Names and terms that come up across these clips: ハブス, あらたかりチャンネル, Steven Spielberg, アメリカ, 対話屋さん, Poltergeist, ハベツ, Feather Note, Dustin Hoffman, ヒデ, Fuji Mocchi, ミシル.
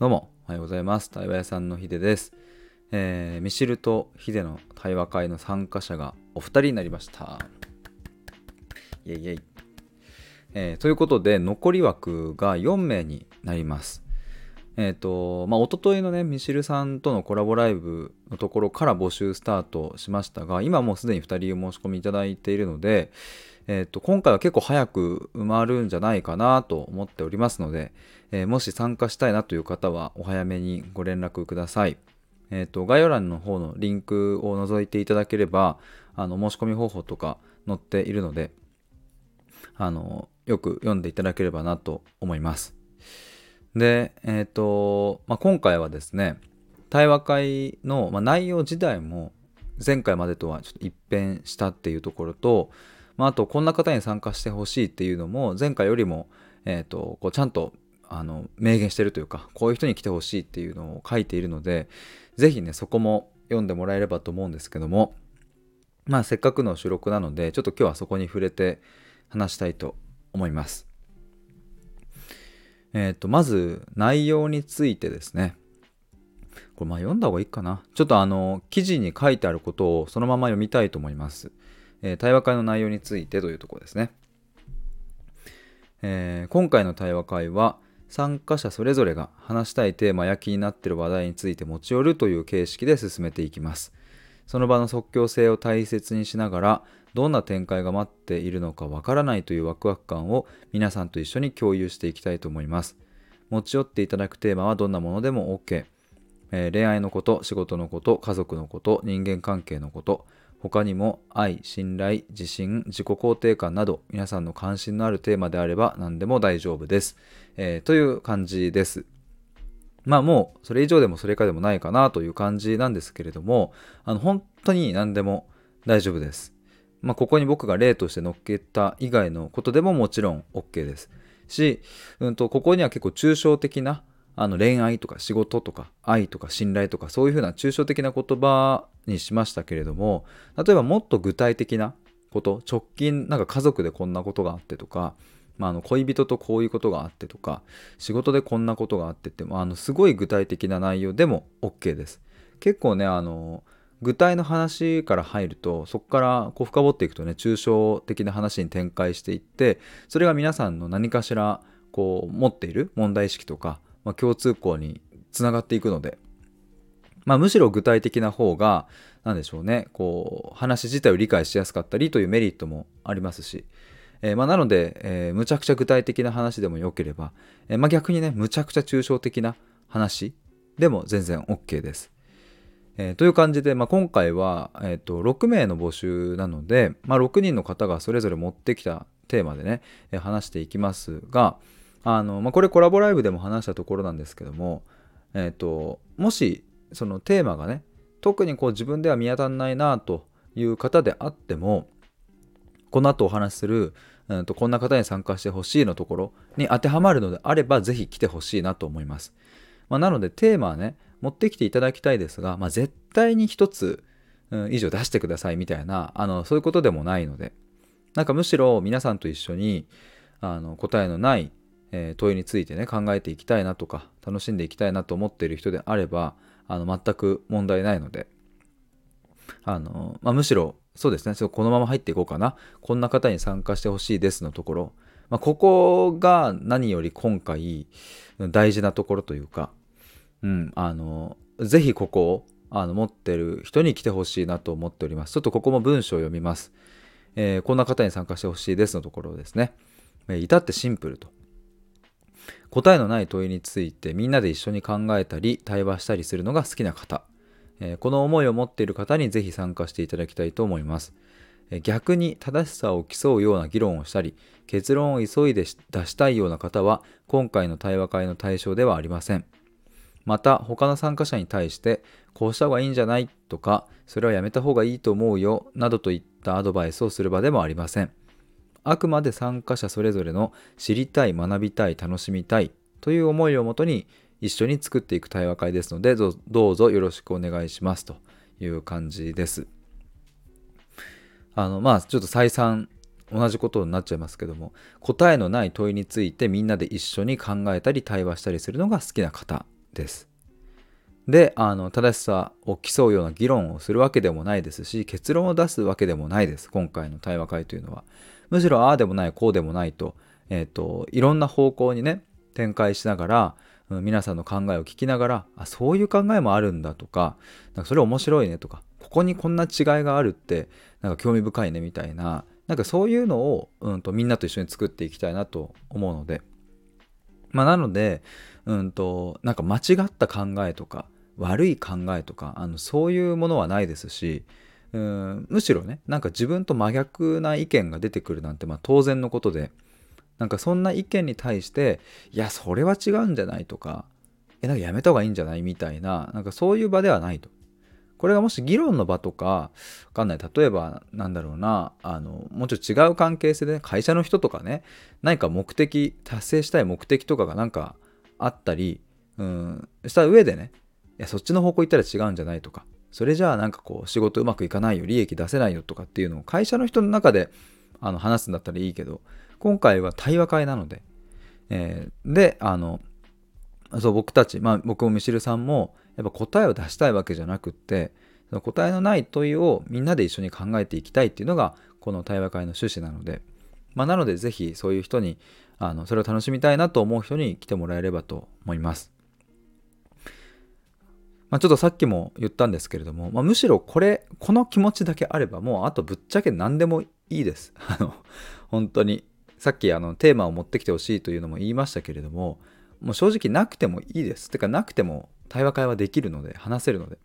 どうもおはようございます。対話屋さんのヒデです。ミシルとヒデの対話会の参加者がお二人になりました。イエイイエイ。ということで残り枠が4名になります。おとといのねミシルさんとのコラボライブのところから募集スタートしましたが、今もうすでに2人お申し込みいただいているので、今回は結構早く埋まるんじゃないかなと思っておりますので、もし参加したいなという方はお早めにご連絡ください。概要欄の方のリンクを覗いていただければ申し込み方法とか載っているのでよく読んでいただければなと思います。で、今回はですね対話会の、内容自体も前回までとはちょっと一変したっていうところと、あとこんな方に参加してほしいっていうのも前回よりも、こうちゃんと明言してるというか、こういう人に来てほしいっていうのを書いているので、ぜひねそこも読んでもらえればと思うんですけども、せっかくの収録なのでちょっと今日はそこに触れて話したいと思います。まず内容についてですね、これ読んだ方がいいかな。ちょっと記事に書いてあることをそのまま読みたいと思います。対話会の内容についてというところですね。今回の対話会は参加者それぞれが話したいテーマや気になっている話題について持ち寄るという形式で進めていきます。その場の即興性を大切にしながら、どんな展開が待っているのかわからないというワクワク感を皆さんと一緒に共有していきたいと思います。持ち寄っていただくテーマはどんなものでも OK。恋愛のこと、仕事のこと、家族のこと、人間関係のこと、他にも愛、信頼、自信、自己肯定感など皆さんの関心のあるテーマであれば何でも大丈夫です、という感じです。もうそれ以上でもそれ以下でもないかなという感じなんですけれども、本当に何でも大丈夫です。ここに僕が例として載っけた以外のことでももちろん OK ですし、ここには結構抽象的な恋愛とか仕事とか愛とか信頼とかそういうふうな抽象的な言葉にしましたけれども、例えばもっと具体的なこと、直近家族でこんなことがあってとか、恋人とこういうことがあってとか、仕事でこんなことがあってってすごい具体的な内容でも OK です。結構ね具体の話から入ると、そこからこう深掘っていくとね抽象的な話に展開していって、それが皆さんの何かしらこう持っている問題意識とか共通項につながっていくので、むしろ具体的な方が何でしょうね、こう話自体を理解しやすかったりというメリットもありますし、なので、むちゃくちゃ具体的な話でもよければ、逆にねむちゃくちゃ抽象的な話でも全然 OK です。という感じで、今回は、6名の募集なので、6人の方がそれぞれ持ってきたテーマでね、話していきますが、これコラボライブでも話したところなんですけども、もしそのテーマがね特にこう自分では見当たらないなという方であっても、この後お話しする、こんな方に参加してほしいのところに当てはまるのであればぜひ来てほしいなと思います。なのでテーマはね持ってきていただきたいですが、絶対に1つ以上出してくださいみたいなそういうことでもないので、むしろ皆さんと一緒に答えのない問いについてね考えていきたいなとか楽しんでいきたいなと思っている人であれば全く問題ないので、むしろそうですね、ちょっとこのまま入っていこうかな、こんな方に参加してほしいですのところ、ここが何より今回大事なところというか、ぜひここを持ってる人に来てほしいなと思っております。ちょっとここも文章を読みます。こんな方に参加してほしいですのところですね、至ってシンプルと。答えのない問いについてみんなで一緒に考えたり対話したりするのが好きな方、この思いを持っている方にぜひ参加していただきたいと思います。逆に正しさを競うような議論をしたり結論を急いで出したいような方は今回の対話会の対象ではありません。また他の参加者に対してこうした方がいいんじゃないとか、それはやめた方がいいと思うよなどといったアドバイスをする場でもありません。あくまで参加者それぞれの知りたい、学びたい、楽しみたいという思いをもとに一緒に作っていく対話会ですので、どうぞよろしくお願いしますという感じです。ちょっと再三同じことになっちゃいますけども、答えのない問いについてみんなで一緒に考えたり対話したりするのが好きな方です。で、正しさを競うような議論をするわけでもないですし、結論を出すわけでもないです。今回の対話会というのは。むしろああでもない、こうでもないと、いろんな方向にね、展開しながら、皆さんの考えを聞きながら、あ、そういう考えもあるんだとか、なんかそれ面白いねとか、ここにこんな違いがあるって、なんか興味深いねみたいな、なんかそういうのを、みんなと一緒に作っていきたいなと思うので。なので、なんか間違った考えとか、悪い考えとかそういうものはないですし、むしろね、なんか自分と真逆な意見が出てくるなんて当然のことで、なんかそんな意見に対していやそれは違うんじゃないとか、なんかやめた方がいいんじゃないみたいな、なんかそういう場ではないと。これがもし議論の場とか、わかんない、例えばなんだろうな、もうちょっと違う関係性で、ね、会社の人とかね、何か目的、達成したい目的とかがなんかあったり、した上でね、いやそっちの方向行ったら違うんじゃないとか、それじゃあなんかこう仕事うまくいかないよ、利益出せないよとかっていうのを会社の人の中で話すんだったらいいけど、今回は対話会なので、でそう僕たち、僕もミシルさんもやっぱ答えを出したいわけじゃなくって、その答えのない問いをみんなで一緒に考えていきたいっていうのがこの対話会の趣旨なので、なのでぜひそういう人にそれを楽しみたいなと思う人に来てもらえればと思います。ちょっとさっきも言ったんですけれども、むしろこの気持ちだけあれば、もうあとぶっちゃけ何でもいいです。本当にさっきテーマを持ってきてほしいというのも言いましたけれども、もう正直なくてもいいです。てかなくても対話会はできるので、話せるので。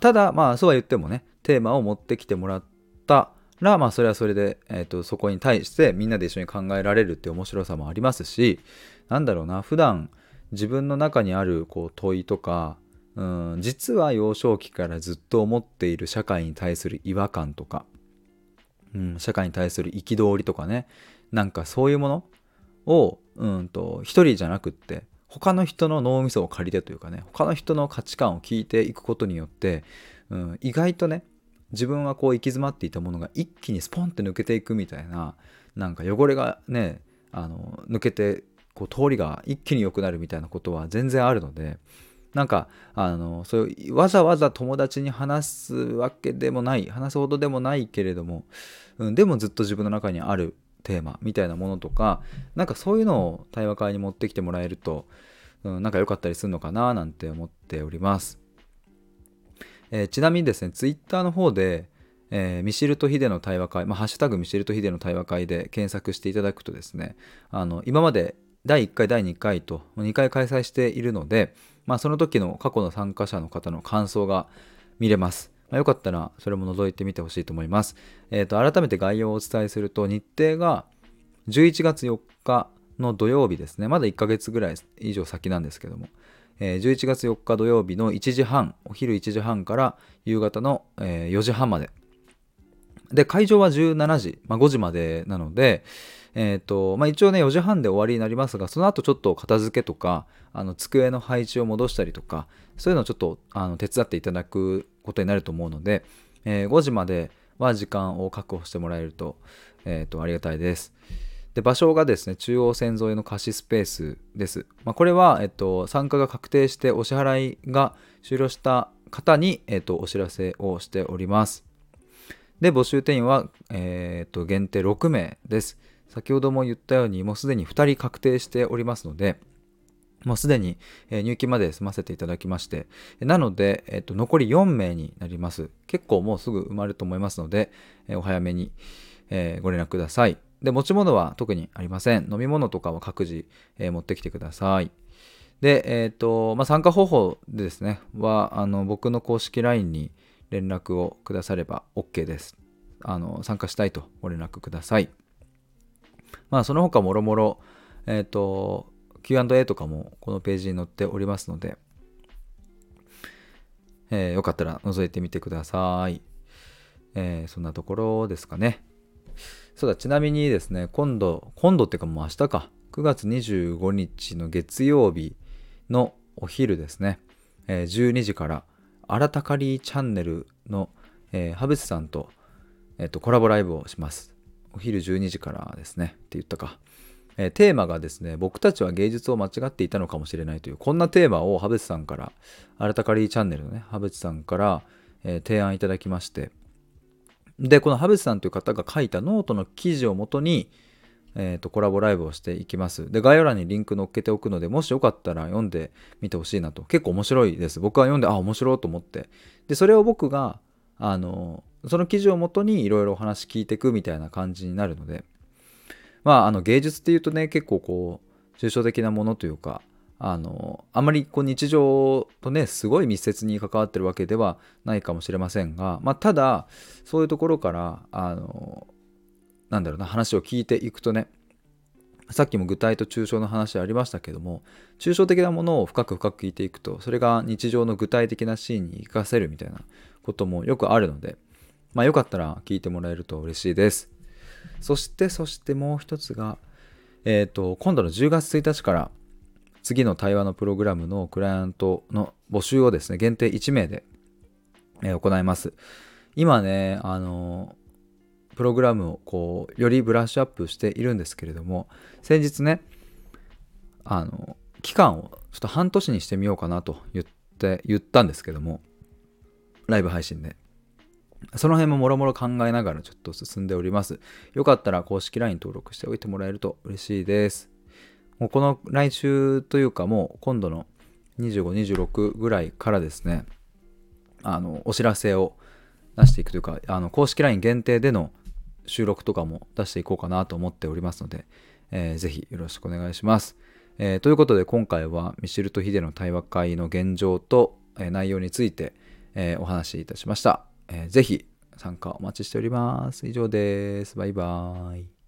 ただそうは言ってもね、テーマを持ってきてもらったら、それはそれで、そこに対してみんなで一緒に考えられるっていう面白さもありますし、なんだろうな、普段自分の中にあるこう問いとか、実は幼少期からずっと思っている社会に対する違和感とか、社会に対する憤りとかね、なんかそういうものを一人じゃなくって他の人の脳みそを借りてというかね、他の人の価値観を聞いていくことによって、意外とね、自分はこう行き詰まっていたものが一気にスポンって抜けていくみたいな、なんか汚れがね抜けてこう通りが一気に良くなるみたいなことは全然あるので、なんかそういうわざわざ友達に話すわけでもない、話すほどでもないけれども、でもずっと自分の中にあるテーマみたいなものとか、なんかそういうのを対話会に持ってきてもらえると、なんか良かったりするのかななんて思っております。ちなみにですね、ツイッターの方で、ミシルとヒデの対話会、ハッシュタグミシルとヒデの対話会で検索していただくとですね、今まで第1回第2回と2回開催しているので、その時の過去の参加者の方の感想が見れます。よかったらそれも覗いてみてほしいと思います。改めて概要をお伝えすると、日程が11月4日の土曜日ですね。まだ1ヶ月ぐらい以上先なんですけども、11月4日土曜日の1時半、お昼1時半から夕方の4時半まで。で、会場は17時、5時までなので、一応ね4時半で終わりになりますが、その後ちょっと片付けとか机の配置を戻したりとか、そういうのをちょっと手伝っていただくことになると思うので、5時までは時間を確保してもらえると、ありがたいです。で、場所がですね、中央線沿いの貸しスペースです、これは、参加が確定してお支払いが終了した方に、お知らせをしております。で、募集定員は、限定6名です。先ほども言ったように、もうすでに2人確定しておりますので、もうすでに入金まで済ませていただきまして、なので、残り4名になります。結構もうすぐ埋まると思いますので、お早めにご連絡ください。で、持ち物は特にありません。飲み物とかは各自持ってきてください。で、参加方法ですねは、僕の公式 LINE に連絡をくだされば OK です。参加したいとご連絡ください。その他もろもろ、Q&A とかもこのページに載っておりますので、よかったら覗いてみてください。そんなところですかね。そうだ、ちなみにですね、今度っていうかもう明日か、9月25日の月曜日のお昼ですね、12時からあらたかりチャンネルの、ハブスさんと、コラボライブをします。お昼12時からですねって言ったか。テーマがですね、僕たちは芸術を間違っていたのかもしれないという、こんなテーマをハベツさんから、あらたかりチャンネルのねハベツさんから、提案いただきまして、でこのハベツさんという方が書いたノートの記事をもとに、コラボライブをしていきます。で概要欄にリンク載っけておくので、もしよかったら読んでみてほしいなと。結構面白いです。僕は読んで面白いと思って、でそれを僕がその記事をもとにいろいろお話聞いていくみたいな感じになるので、芸術っていうとね、結構こう抽象的なものというか、あまりこう日常とねすごい密接に関わってるわけではないかもしれませんが、ただそういうところから話を聞いていくとね、さっきも具体と抽象の話ありましたけども、抽象的なものを深く深く聞いていくと、それが日常の具体的なシーンに生かせるみたいなこともよくあるので、よかったら聞いてもらえると嬉しいです。そしてもう一つが、今度の10月1日から次の対話のプログラムのクライアントの募集をですね、限定1名で行います。今ね、プログラムをこうよりブラッシュアップしているんですけれども、先日ね、期間をちょっと半年にしてみようかなと言ったんですけども、ライブ配信で。その辺ももろもろ考えながらちょっと進んでおります。よかったら公式 LINE 登録しておいてもらえると嬉しいです。もうこの来週というか、もう今度の25、26ぐらいからですね、お知らせを出していくというか、公式 LINE 限定での収録とかも出していこうかなと思っておりますので、ぜひよろしくお願いします。ということで今回はミシルとヒデの対話会の現状と、内容について、お話しいたしました。ぜひ参加お待ちしております。以上です。バイバーイ。